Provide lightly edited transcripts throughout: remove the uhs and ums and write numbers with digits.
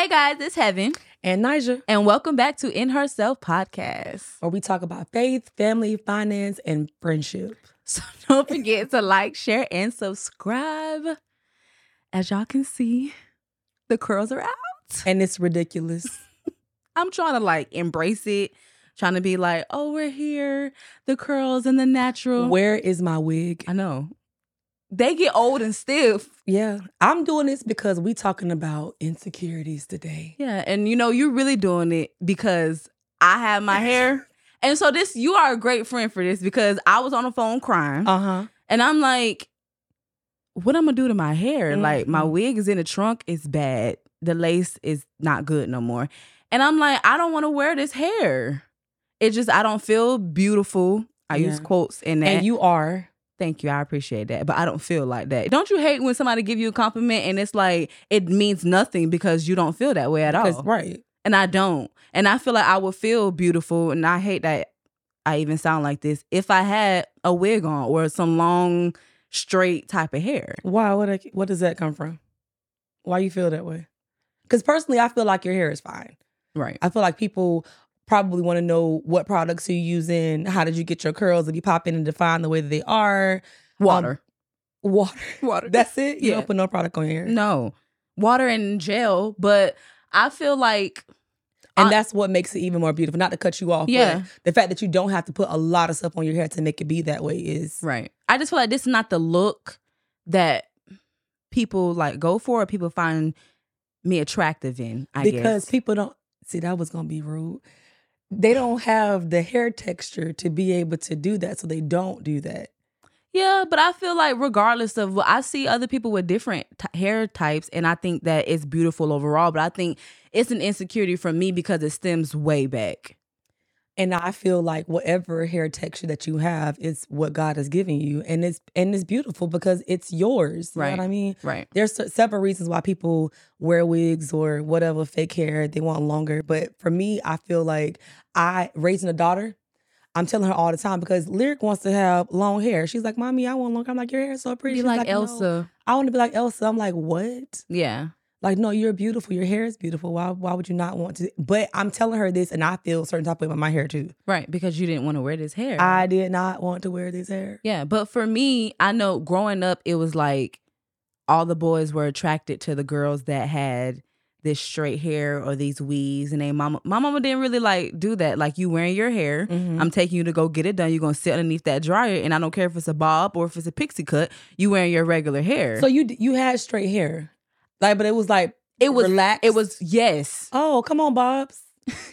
Hey guys, it's Heaven. And Nyjah. And welcome back to In Herself Podcast, where we talk about faith, family, finance, and friendship. So don't forget to like, share, and subscribe. As y'all can see, the curls are out. And it's ridiculous. I'm trying to embrace it. Trying to be like, oh, we're here. The curls and the natural. Where is my wig? I know. They get old and stiff. Yeah. I'm doing this because we talking about insecurities today. Yeah. And you're really doing it because I have my hair. And so you are a great friend for this, because I was on the phone crying. Uh-huh. And I'm like, what am I going to do to my hair? Mm-hmm. My wig is in the trunk. It's bad. The lace is not good no more. And I'm like, I don't want to wear this hair. It just, I don't feel beautiful. I use quotes in that. And you are. Thank you. I appreciate that. But I don't feel like that. Don't you hate when somebody give you a compliment and it's like, it means nothing because you don't feel that way at all? Right. And I don't. And I feel like I would feel beautiful. And I hate that I even sound like this if I had a wig on or some long, straight type of hair. Why? What does that come from? Why you feel that way? Because personally, I feel like your hair is fine. Right. I feel like people probably want to know what products you're using. How did you get your curls to be popping and define the way that they are? Water. Water. That's it? You don't put no product on your hair? No. Water and gel. But I feel like... And that's what makes it even more beautiful. Not to cut you off. Yeah. But the fact that you don't have to put a lot of stuff on your hair to make it be that way is... Right. I just feel like this is not the look that people go for, or people find me attractive in, I guess. Because people don't... See, that was going to be rude. They don't have the hair texture to be able to do that, so they don't do that. Yeah, but I feel like regardless of what I see, other people with different hair types, and I think that it's beautiful overall, but I think it's an insecurity for me because it stems way back. And I feel like whatever hair texture that you have is what God has given you, and it's beautiful because it's yours. You know what I mean? Right. There's several reasons why people wear wigs or whatever, fake hair. They want longer. But for me, I feel like raising a daughter, I'm telling her all the time, because Lyric wants to have long hair. She's like, Mommy, I want long hair. I'm like, your hair is so pretty. She's like Elsa. No, I want to be like Elsa. I'm like, what? Yeah. No, you're beautiful. Your hair is beautiful. Why would you not want to? But I'm telling her this, and I feel a certain type of way about my hair too. Right, because you didn't want to wear this hair. I did not want to wear this hair. Yeah, but for me, I know growing up, it was like all the boys were attracted to the girls that had this straight hair or these weaves, and my mama didn't really do that. You wearing your hair, mm-hmm. I'm taking you to go get it done. You're gonna sit underneath that dryer, and I don't care if it's a bob or if it's a pixie cut. You wearing your regular hair. So you had straight hair. But it was it was relaxed. It was, yes. Oh, come on, Bobs.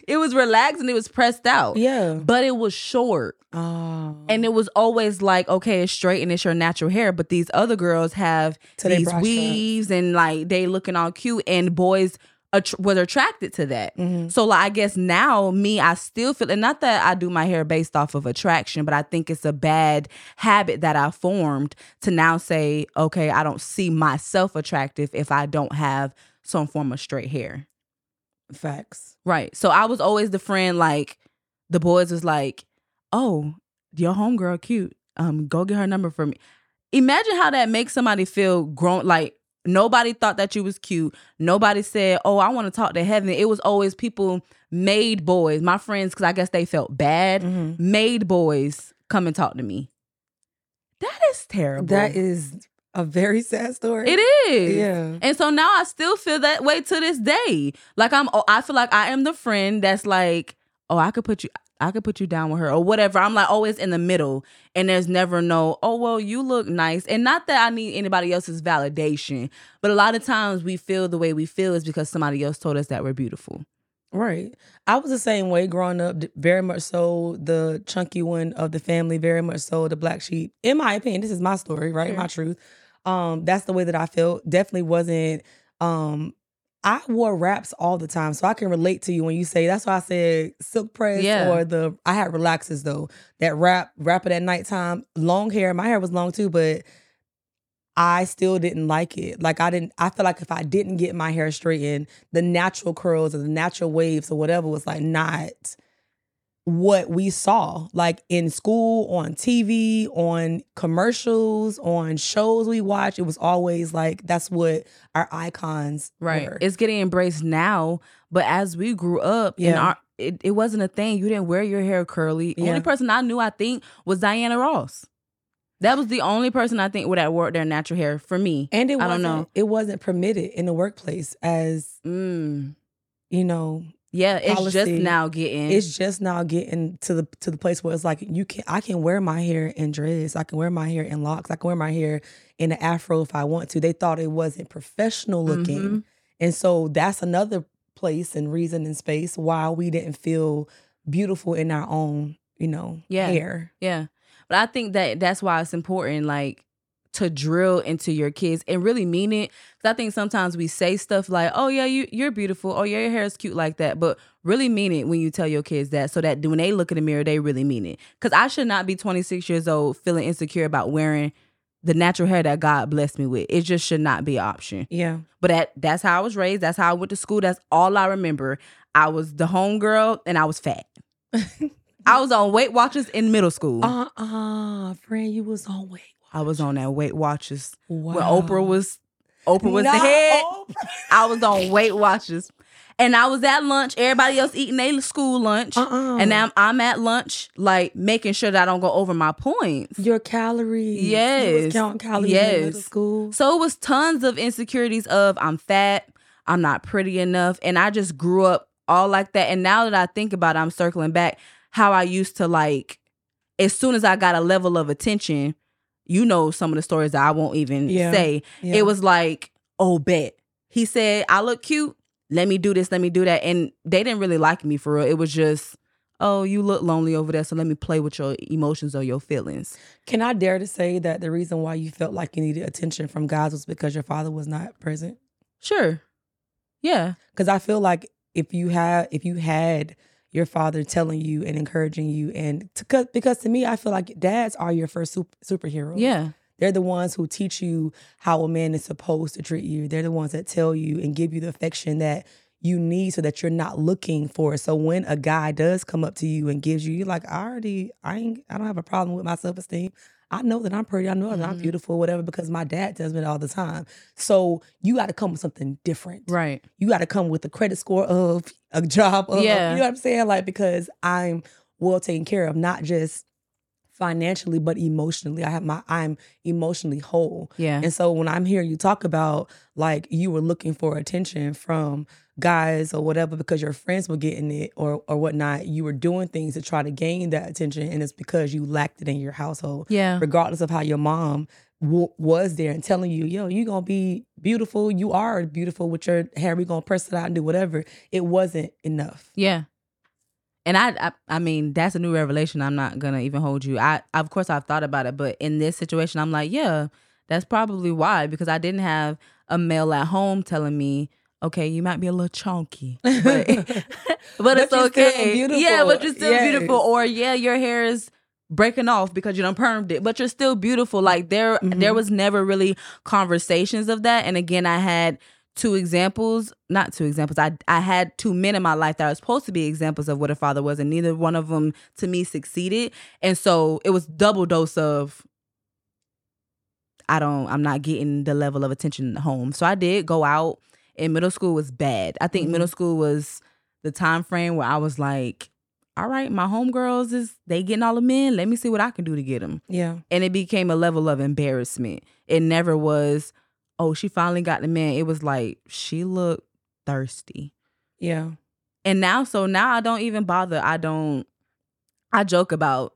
It was relaxed and it was pressed out. Yeah. But it was short. Oh. And it was always okay, it's straight and it's your natural hair. But these other girls have these weaves and they looking all cute, and boys was attracted to that. Mm-hmm. So I guess now me, I still feel, and not that I do my hair based off of attraction, but I think it's a bad habit that I formed to now say, okay, I don't see myself attractive if I don't have some form of straight hair. Facts. Right. So I was always the friend, the boys was like, oh, your homegirl cute. Go get her number for me. Imagine how that makes somebody feel grown, nobody thought that you was cute. Nobody said, oh, I want to talk to Heaven. It was always people made boys. My friends, because I guess they felt bad, mm-hmm. made boys come and talk to me. That is terrible. That is a very sad story. It is. Yeah. And so now I still feel that way to this day. I feel like I am the friend that's oh, I could put you down with her or whatever. I'm always in the middle, and there's never no, oh, well, you look nice. And not that I need anybody else's validation, but a lot of times we feel the way we feel is because somebody else told us that we're beautiful. Right. I was the same way growing up, very much so the chunky one of the family, very much so the black sheep. In my opinion, this is my story, right? Sure. My truth. That's the way that I felt. Definitely wasn't, I wore wraps all the time, so I can relate to you when you say, that's why I said silk press or I had relaxers though. That wrap it at nighttime, long hair. My hair was long too, but I still didn't like it. I feel like if I didn't get my hair straightened, the natural curls or the natural waves or whatever was not what we saw, like in school, on TV, on commercials, on shows we watched. It was always like, that's what our icons were. It's getting embraced now, but as we grew up, in our, it wasn't a thing. You didn't wear your hair curly. The only person I knew, I think, was Diana Ross. That was the only person I think would have wore their natural hair for me. And it it wasn't permitted in the workplace as, you know... Yeah, it's policy. It's just now getting to the place where it's like I can wear my hair in dreads, I can wear my hair in locks, I can wear my hair in an afro if I want to. They thought it wasn't professional looking, and so that's another place and reason and space why we didn't feel beautiful in our own, hair. Yeah, but I think that's why it's important, like, to drill into your kids and really mean it. Because I think sometimes we say stuff like, oh yeah, you're beautiful. Oh yeah, your hair is cute like that. But really mean it when you tell your kids that, so that when they look in the mirror, they really mean it. Because I should not be 26 years old feeling insecure about wearing the natural hair that God blessed me with. It just should not be an option. Yeah. But that's how I was raised. That's how I went to school. That's all I remember. I was the homegirl and I was fat. I was on Weight Watchers in middle school. Friend, you was on Weight. I was on that Weight Watchers. Wow. When Oprah was the head. Oprah. I was on Weight Watchers. And I was at lunch. Everybody else eating their school lunch. And now I'm at lunch, like, making sure that I don't go over my points. Your calories. Yes. You was counting calories in middle school. So it was tons of insecurities of I'm fat, I'm not pretty enough. And I just grew up all like that. And now that I think about it, I'm circling back how I used to, like, as soon as I got a level of attention... You know some of the stories that I won't even say. Yeah. It was like, oh, bet. He said, I look cute. Let me do this. Let me do that. And they didn't really like me for real. It was just, oh, you look lonely over there, so let me play with your emotions or your feelings. Can I dare to say that the reason why you felt like you needed attention from guys was because your father was not present? Sure. Yeah. Because I feel like if you had your father telling you and encouraging you, because to me, I feel like dads are your first superheroes. Yeah, they're the ones who teach you how a man is supposed to treat you. They're the ones that tell you and give you the affection that you need, so that you're not looking for it. So when a guy does come up to you and gives you're like, I don't have a problem with my self-esteem. I know that I'm pretty. I know that I'm beautiful, whatever, because my dad tells me that all the time. So you got to come with something different. Right. You got to come with a credit score of a job. You know what I'm saying? Like, because I'm well taken care of, not just financially, but emotionally. I'm emotionally whole. Yeah. And so when I'm hearing you talk about, like, you were looking for attention from guys or whatever because your friends were getting it or whatnot, you were doing things to try to gain that attention, and it's because you lacked it in your household. Yeah. Regardless of how your mom was there and telling you, yo, you're going to be beautiful. You are beautiful with your hair. We're going to press it out and do whatever. It wasn't enough. Yeah. And I mean, that's a new revelation. I'm not going to even hold you. Of course, I've thought about it. But in this situation, I'm like, yeah, that's probably why. Because I didn't have a male at home telling me, okay, you might be a little chonky, but it's okay. Yeah, but you're still beautiful. Or yeah, your hair is breaking off because you done permed it, but you're still beautiful. Like there was never really conversations of that. And again, I had not two examples. I had two men in my life that were supposed to be examples of what a father was, and neither one of them to me succeeded. And so it was double dose of, I'm not getting the level of attention at home. So I did go out. And middle school was bad. I think middle school was the time frame where I was like, all right, my homegirls, they getting all the men. Let me see what I can do to get them. Yeah. And it became a level of embarrassment. It never was, oh, she finally got the man. It was like, she looked thirsty. Yeah. And now I don't even bother. I joke about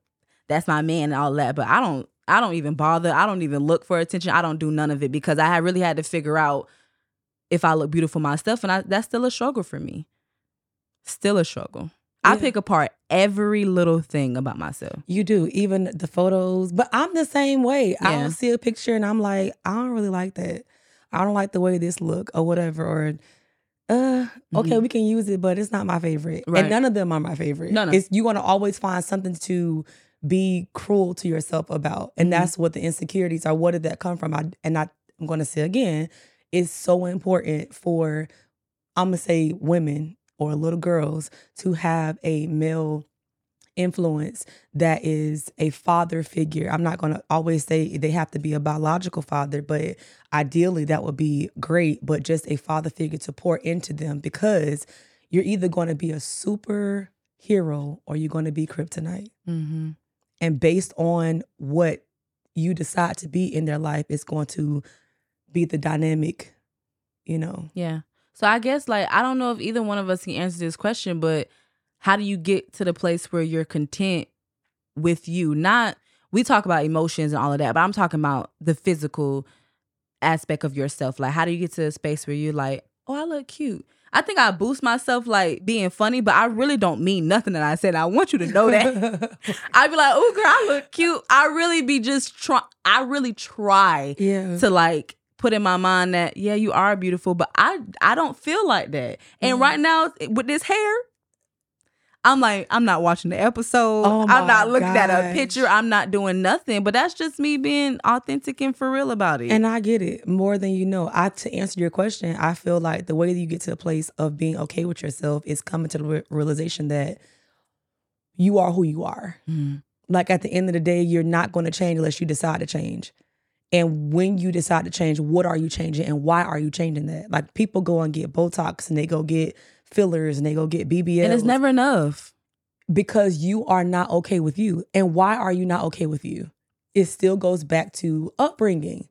that's my man and all that, but I don't even bother. I don't even look for attention. I don't do none of it because I really had to figure out if I look beautiful myself, and that's still a struggle for me. Still a struggle. Yeah. I pick apart every little thing about myself. You do, even the photos. But I'm the same way. Yeah. I don't see a picture and I'm like, I don't really like that. I don't like the way this look or whatever. Or, okay, we can use it, but it's not my favorite. Right. And none of them are my favorite. No. You're going to always find something to be cruel to yourself about. And that's what the insecurities are. What did that come from? I'm going to say again, it's so important for, I'm going to say, women or little girls to have a male influence that is a father figure. I'm not going to always say they have to be a biological father, but ideally that would be great, but just a father figure to pour into them, because you're either going to be a superhero or you're going to be kryptonite. Mm-hmm. And based on what you decide to be in their life, it's going to be the dynamic, you know? Yeah. So I guess, like, I don't know if either one of us can answer this question, but how do you get to the place where you're content with you? Not, we talk about emotions and all of that, but I'm talking about the physical aspect of yourself. Like, how do you get to a space where you're like, oh, I look cute. I think I boost myself, like, being funny, but I really don't mean nothing that I said. I want you to know that. I'd be like, oh, girl, I look cute. I really try to, like, put in my mind that, yeah, you are beautiful, but I don't feel like that. And right now, with this hair, I'm like, I'm not watching the episode. Oh, I'm not looking at a picture. I'm not doing nothing. But that's just me being authentic and for real about it. And I get it more than you know. To answer your question, I feel like the way that you get to a place of being okay with yourself is coming to the realization that you are who you are. Mm. Like, at the end of the day, you're not going to change unless you decide to change. And when you decide to change, what are you changing and why are you changing that? Like, people go and get Botox and they go get fillers and they go get BBLs. And it's never enough. Because you are not okay with you. And why are you not okay with you? It still goes back to upbringing.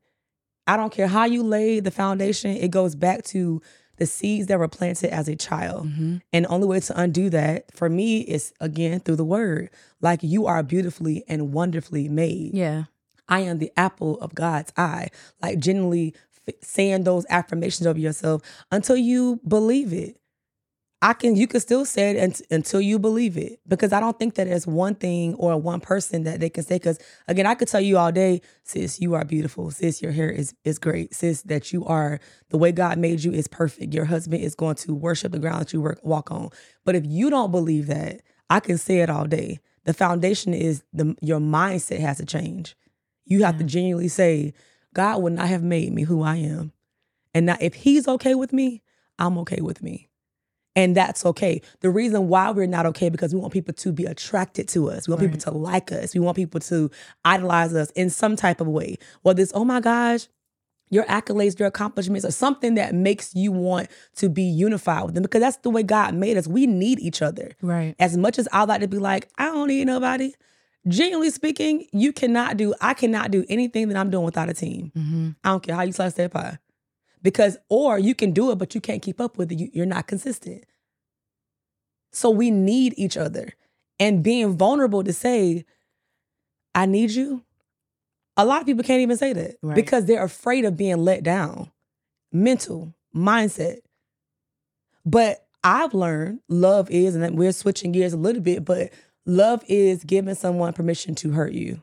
I don't care how you lay the foundation. It goes back to the seeds that were planted as a child. Mm-hmm. And the only way to undo that, for me, is, again, through the word. Like, you are beautifully and wonderfully made. Yeah. I am the apple of God's eye. Like, generally saying those affirmations of yourself until you believe it. You can still say it until you believe it, because I don't think that there's one thing or one person that they can say. Because, again, I could tell you all day, sis, you are beautiful. Sis, your hair is great. Sis, that you are, the way God made you is perfect. Your husband is going to worship the ground that you walk on. But if you don't believe that, I can say it all day. The foundation is your mindset has to change. You have to genuinely say, God would not have made me who I am. And now, if he's okay with me, I'm okay with me. And that's okay. The reason why we're not okay, because we want people to be attracted to us. We want people to like us. We want people to idolize us in some type of way. Whether it's, oh my gosh, your accolades, your accomplishments, or something that makes you want to be unified with them. Because that's the way God made us. We need each other. Right. As much as I like to be like, I don't need nobody. Genuinely speaking, I cannot do anything that I'm doing without a team. Mm-hmm. I don't care how you slice that pie. Or you can do it, but you can't keep up with it. You're not consistent. So we need each other. And being vulnerable to say, I need you. A lot of people can't even say that because they're afraid of being let down. Mental, mindset. But I've learned love is, and we're switching gears a little bit, but love is giving someone permission to hurt you.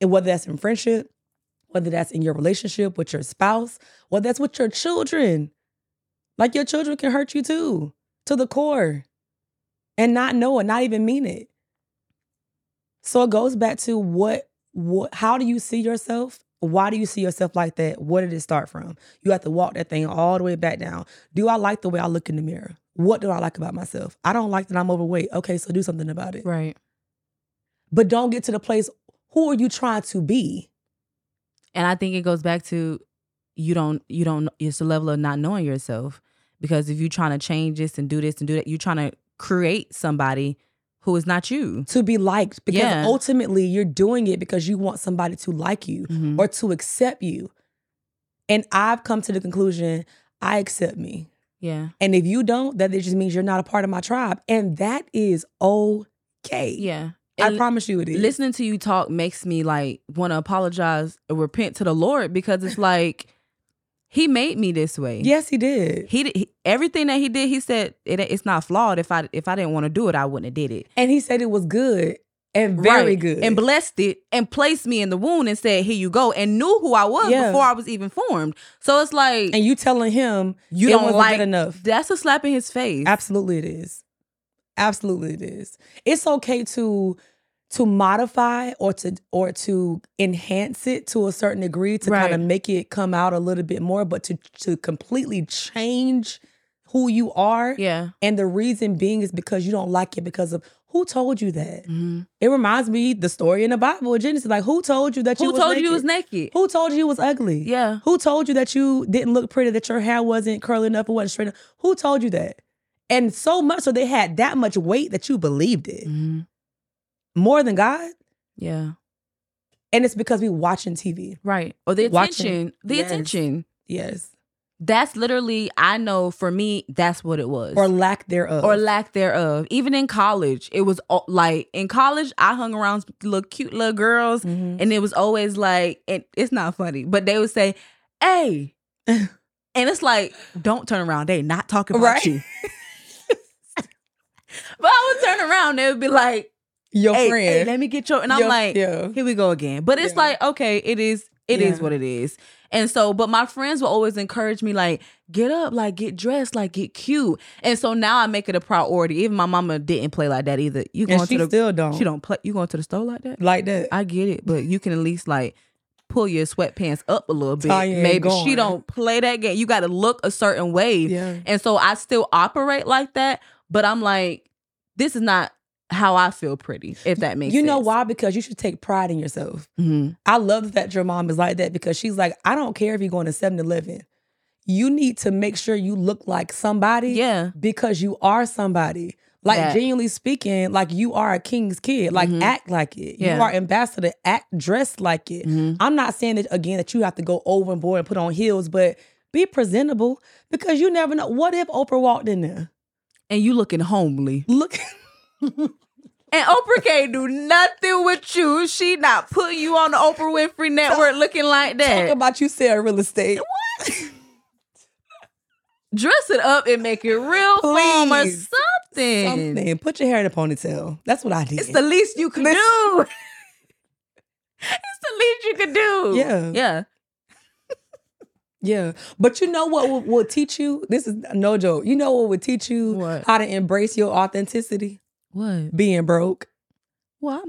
And whether that's in friendship, whether that's in your relationship with your spouse, whether that's with your children. Like, your children can hurt you too, to the core, and not know it, not even mean it. So it goes back to how do you see yourself? Why do you see yourself like that? Where did it start from? You have to walk that thing all the way back down. Do I like the way I look in the mirror? What do I like about myself? I don't like that I'm overweight. Okay, so do something about it. Right. But don't get to the place, who are you trying to be? And I think it goes back to you don't. It's the level of not knowing yourself, because if you're trying to change this and do that, you're trying to create somebody who is not you to be liked. Because ultimately, you're doing it because you want somebody to like you or to accept you. And I've come to the conclusion, I accept me. Yeah. And if you don't, that just means you're not a part of my tribe, and that is okay. Yeah. I promise you it is. Listening to you talk makes me like want to apologize or repent to the Lord, because it's like he made me this way. Yes, he did. Everything that he did, he said it's not flawed. If I didn't want to do it, I wouldn't have did it. And he said it was good and very good, and blessed it and placed me in the womb and said, here you go, and knew who I was before I was even formed. So it's like, and you telling him you don't like it enough. That's a slap in his face. Absolutely, it is. Absolutely, it is. It's okay to modify or to enhance it to a certain degree to kind of make it come out a little bit more, but to completely change who you are. Yeah. And the reason being is because you don't like it because of who told you that. Mm-hmm. It reminds me the story in the Bible, Genesis. Like, who told you that you was naked? Who told you was naked? Who told you you was ugly? Yeah. Who told you that you didn't look pretty, that your hair wasn't curling up or wasn't straight up? Who told you that? And so much so they had that much weight that you believed it. Mm-hmm. More than God? Yeah. And it's because we watching TV. Right. Or the attention. The attention. Yes. That's literally, I know for me, that's what it was. Or lack thereof. Even in college, it was like, in college, I hung around little cute little girls, mm-hmm. and it was always like, and it's not funny, but they would say, hey. And it's like, don't turn around. They not talking about you. But I would turn around, they would be like, your friend. Hey, let me get your, and I'm like, here we go again. But it's like, okay, it is what it is. And so, but my friends will always encourage me, like, get up, like, get dressed, like, get cute. And so now I make it a priority. Even my mama didn't play like that either. You going to the, still don't. She don't play. You going to the store like that? Like that. I get it. But you can at least, like, pull your sweatpants up a little bit. Maybe she don't play that game. You got to look a certain way. Yeah. And so I still operate like that. But I'm like, this is not how I feel pretty, if that makes sense. You know why? Because you should take pride in yourself. Mm-hmm. I love the fact your mom is like that, because she's like, I don't care if you're going to 7-Eleven. You need to make sure you look like somebody, because you are somebody. Like, genuinely speaking, like, you are a king's kid. Like, mm-hmm. act like it. Yeah. You are ambassador. Act dressed like it. Mm-hmm. I'm not saying that, again, that you have to go overboard and put on heels, but be presentable, because you never know. What if Oprah walked in there? And you looking homely. And Oprah can't do nothing with you. She not putting you on the Oprah Winfrey Network looking like that. Talk about you selling real estate. What? Dress it up and make it real form or something. Something. Put your hair in a ponytail. That's what I did. It's the least you can do. Yeah. Yeah. Yeah. But you know what will teach you? This is no joke. You know what will teach you how to embrace your authenticity? What? Being broke. Well,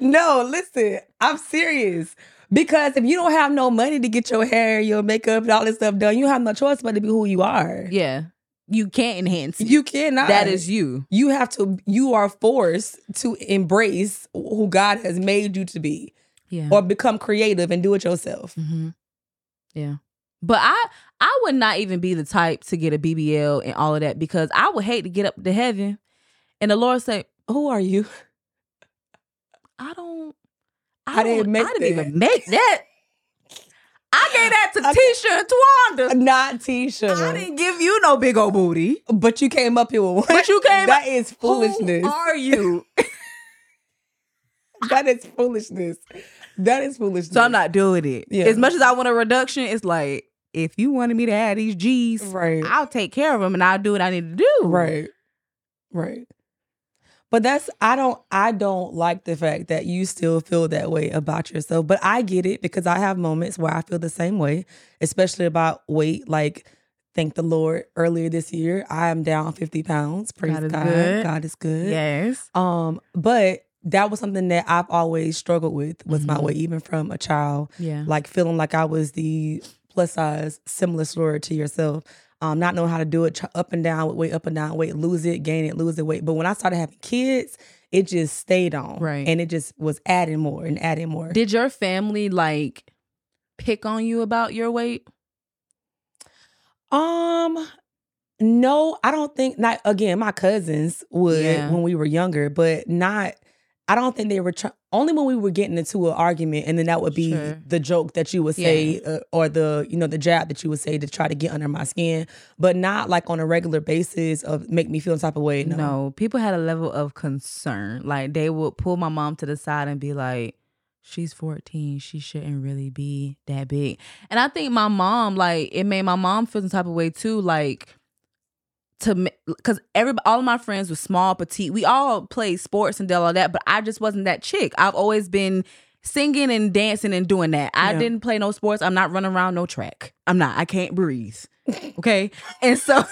no, listen, I'm serious. Because if you don't have no money to get your hair, your makeup, and all this stuff done, you have no choice but to be who you are. Yeah. You can't enhance it. You cannot. That is you. You have to, you are forced to embrace who God has made you to be. Yeah. Or become creative and do it yourself. Mm-hmm. Yeah. But I would not even be the type to get a BBL and all of that, because I would hate to get up to heaven and the Lord say, who are you? I didn't even make that. I gave that to Tisha and Twanda. Not Tisha. I didn't give you no big old booty. But you came up here with one. That is foolishness. Who are you? That is foolishness. So I'm not doing it. Yeah. As much as I want a reduction, it's like, if you wanted me to add these G's, I'll take care of them and I'll do what I need to do. Right. But that's, I don't like the fact that you still feel that way about yourself. But I get it, because I have moments where I feel the same way, especially about weight. Like, thank the Lord, earlier this year, I am down 50 pounds. Praise God. God is good. Yes. But that was something that I've always struggled with, was my weight, even from a child. Yeah. Like, feeling like I was the plus size, similar story to yourself. Not knowing how to do it, up and down with weight, up and down weight, lose it, gain it, lose it, weight. But when I started having kids, it just stayed on. Right. And it just was adding more and adding more. Did your family, like, pick on you about your weight? No, I don't think, not, again, my cousins would when we were younger, but not, I don't think they were only when we were getting into an argument, and then that would be the joke that you would say, or the, you know, the jab that you would say to try to get under my skin, but not like on a regular basis of make me feel some type of way. No, people had a level of concern. Like, they would pull my mom to the side and be like, she's 14. She shouldn't really be that big. And I think my mom, like, it made my mom feel some type of way too. Like, because all of my friends were small, petite. We all played sports and did all that, but I just wasn't that chick. I've always been singing and dancing and doing that. I didn't play no sports. I'm not running around no track. I'm not. I can't breathe. Okay? And so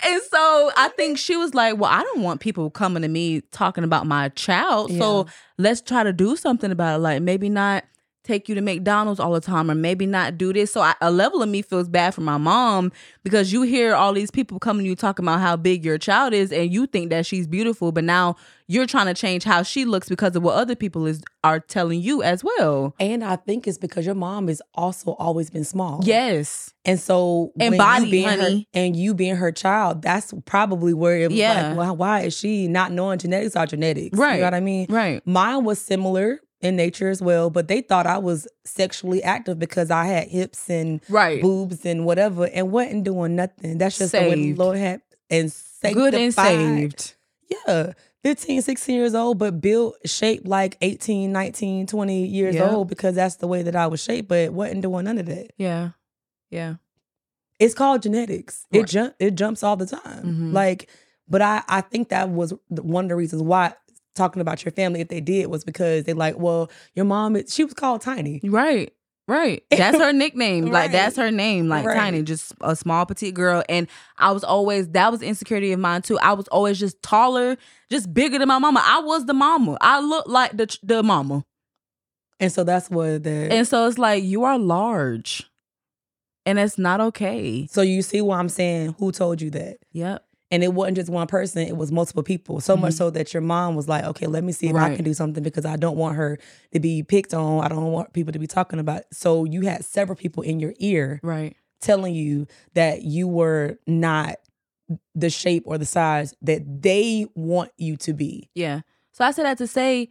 I think she was like, well, I don't want people coming to me talking about my child, so let's try to do something about it. Like, maybe not take you to McDonald's all the time, or maybe not do this. So a level of me feels bad for my mom, because you hear all these people coming to you talking about how big your child is, and you think that she's beautiful, but now you're trying to change how she looks because of what other people are telling you as well. And I think it's because your mom has also always been small. Yes. And so and body, you being honey. Her, and you being her child, that's probably where it was like, well, why is she not knowing genetics are genetics? Right. You know what I mean? Right. Mine was similar in nature as well, but they thought I was sexually active because I had hips and boobs and whatever, and wasn't doing nothing. That's just saved. The way the Lord had and sanctified. Good and saved. Yeah. 15, 16 years old, but built, shaped like 18, 19, 20 years old, because that's the way that I was shaped, but wasn't doing none of that. Yeah. Yeah. It's called genetics. Right. It jumps all the time. Mm-hmm. Like, but I think that was one of the reasons why talking about your family, if they did, was because they like, well, your mom, she was called Tiny. Right. Right. That's her nickname. Right. Like, that's her name. Like, Tiny, just a small petite girl. And I was always, that was insecurity of mine too. I was always just taller, just bigger than my mama. I was the mama. I looked like the mama. And so that's what the... And so it's like, you are large. And it's not okay. So you see why I'm saying, who told you that? Yep. And it wasn't just one person, it was multiple people. So much so that your mom was like, okay, let me see if I can do something, because I don't want her to be picked on. I don't want people to be talking about it. So you had several people in your ear telling you that you were not the shape or the size that they want you to be. Yeah. So I said that to say,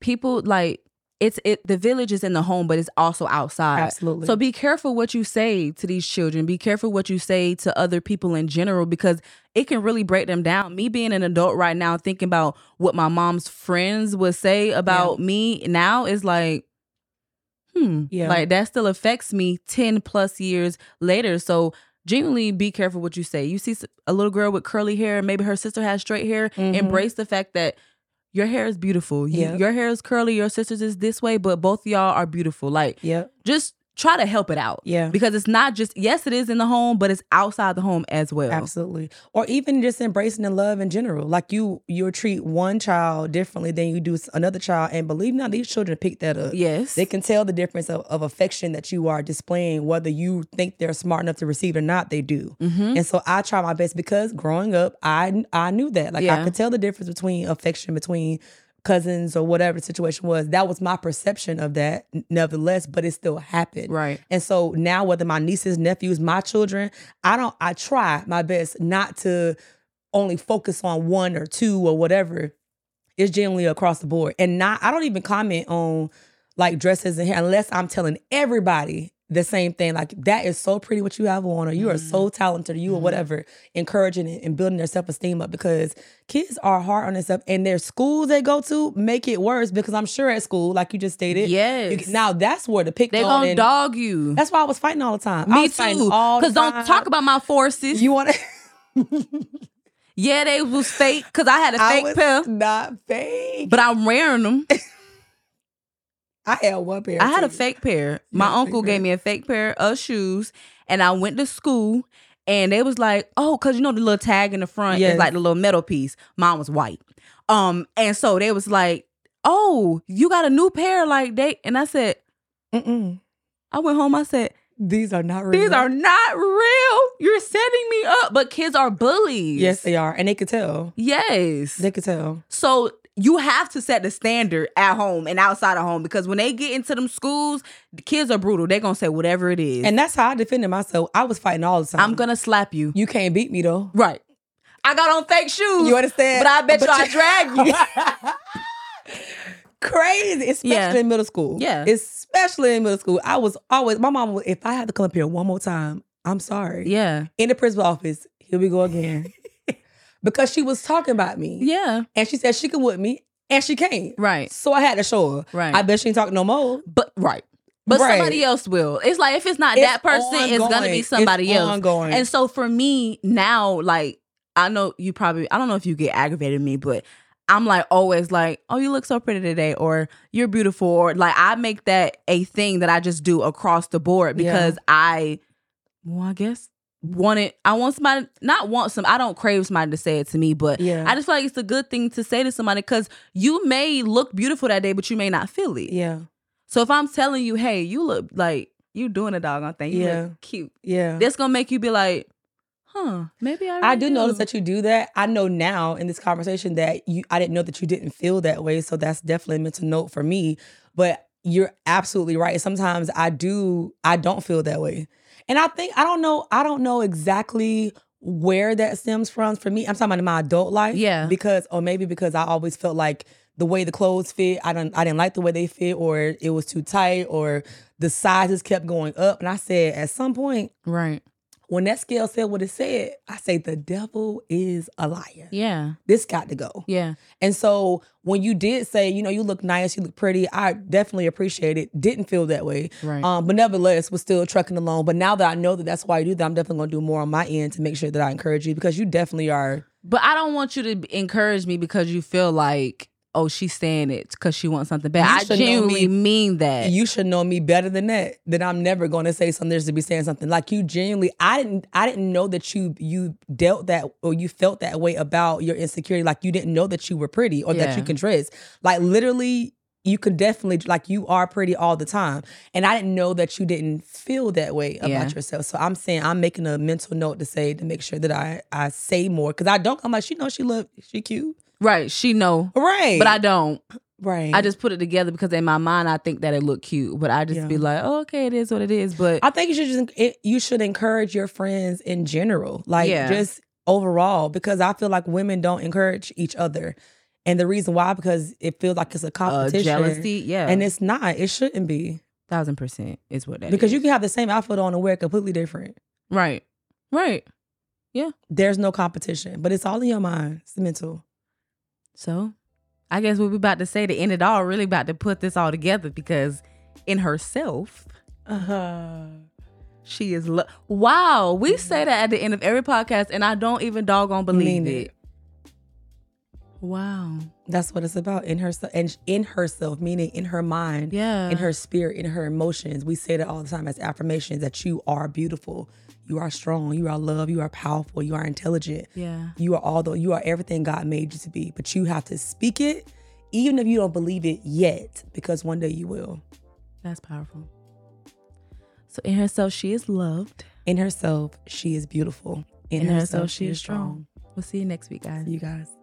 people like, the village is in the home, but it's also outside. Absolutely. So be careful what you say to these children. Be careful what you say to other people in general, because it can really break them down. Me being an adult right now, thinking about what my mom's friends would say about me now is like, like that still affects me 10 plus years later. So genuinely be careful what you say. You see a little girl with curly hair, maybe her sister has straight hair, embrace the fact that your hair is beautiful. Your hair is curly. Your sister's is this way, but both of y'all are beautiful. Like, just try to help it out. Yeah. Because it's not just, yes, it is in the home, but it's outside the home as well. Absolutely. Or even just embracing the love in general. Like, you'll treat one child differently than you do another child. And believe me, these children pick that up. Yes. They can tell the difference of affection that you are displaying, whether you think they're smart enough to receive or not, they do. Mm-hmm. And so I try my best, because growing up, I knew that. Like, I could tell the difference between affection between cousins or whatever the situation was. That was my perception of that, nevertheless, but it still happened. Right. And so now, whether my nieces, nephews, my children, I try my best not to only focus on one or two or whatever. It's generally across the board. And I don't even comment on like dresses and hair unless I'm telling everybody the same thing. Like, that is so pretty what you have on, or you are so talented, or you or whatever, encouraging it and building their self-esteem up, because kids are hard on themselves, and their schools they go to make it worse, because I'm sure at school, like you just stated, now that's where the pick they're on, gonna dog you. That's why I was fighting all the time. Me too, because don't talk about my forces. You want to... Yeah, they was fake, because I had a fake pair. Not fake, but I'm wearing them. I had one pair. I had a fake pair. My uncle gave me a fake pair of shoes, and I went to school, and they was like, oh, because you know the little tag in the front is like the little metal piece. Mine was white. And so they was like, oh, you got a new pair like they. And I said, I went home, I said, these are not real. These are not real. You're setting me up. But kids are bullies. Yes, they are. And they could tell. Yes. They could tell. So you have to set the standard at home and outside of home, because when they get into them schools, the kids are brutal. They're going to say whatever it is. And that's how I defended myself. I was fighting all the time. I'm going to slap you. You can't beat me, though. Right. I got on fake shoes. You understand? But I bet I drag you. Crazy. Especially in middle school. Yeah. Especially in middle school. I was always, my mom, if I had to come up here one more time, I'm sorry. Yeah. In the principal's office, here we go again. Because she was talking about me. Yeah. And she said she could with me, and she can't. Right. So I had to show her. Right. I bet she ain't talking no more. But But somebody else will. It's like, if it's not that person, it's going to be somebody else. Ongoing. And so for me now, like, I know you probably, I don't know if you get aggravated at me, but I'm like always like, oh, you look so pretty today, or you're beautiful. Or like, I make that a thing that I just do across the board, because I guess. I don't crave somebody to say it to me, but I just feel like it's a good thing to say to somebody, because you may look beautiful that day, but you may not feel it. Yeah. So if I'm telling you, hey, you look like you doing a doggone thing, you look cute. Yeah. That's going to make you be like, huh, maybe I really I do notice that you do that. I know now in this conversation that I didn't know that you didn't feel that way. So that's definitely a mental note for me. But you're absolutely right. Sometimes I don't feel that way. And I think, I don't know exactly where that stems from for me. I'm talking about in my adult life. Yeah. Because I always felt like the way the clothes fit, I didn't like the way they fit, or it was too tight, or the sizes kept going up. And I said, at some point, right, when that scale said what it said, I say the devil is a liar. Yeah. This got to go. Yeah. And so when you did say, you look nice, you look pretty, I definitely appreciate it. Didn't feel that way. Right. But nevertheless, was still trucking along. But now that I know that that's why you do that, I'm definitely going to do more on my end to make sure that I encourage you, because you definitely are. But I don't want you to encourage me because you feel like, oh, she's saying it because she wants something bad. I genuinely mean that. You should know me better than that. That I'm never going to say something just to be saying something. Like, you genuinely, I didn't know that you dealt that, or you felt that way about your insecurity. Like, you didn't know that you were pretty, or that you can dress. Like, literally, you could definitely, like, you are pretty all the time. And I didn't know that you didn't feel that way about yourself. So I'm saying, I'm making a mental note to make sure that I say more. Because I don't, I'm like, she knows she cute. Right, she know. Right. But I don't. Right. I just put it together because in my mind I think that it looked cute, but I just be like, oh, okay, it is what it is. But I think you should just encourage your friends in general, like just overall, because I feel like women don't encourage each other. And the reason why, because it feels like it's a competition. Jealousy, yeah. And it's not. It shouldn't be. 1000% is what that is. Because you can have the same outfit on and wear completely different. Right. Right. Yeah. There's no competition, but it's all in your mind. It's mental. So, I guess what we're about to say to end it all, really about to put this all together, because in herself, she is love. Wow, we say that at the end of every podcast, and I don't even doggone believe it. Wow, that's what it's about, in herself, and in herself meaning in her mind, in her spirit, in her emotions. We say that all the time as affirmations, that you are beautiful. You are strong. You are loved. You are powerful. You are intelligent. Yeah. You are everything God made you to be. But you have to speak it, even if you don't believe it yet, because one day you will. That's powerful. So in herself, she is loved. In herself, she is beautiful. In herself, she is strong. We'll see you next week, guys. See you guys.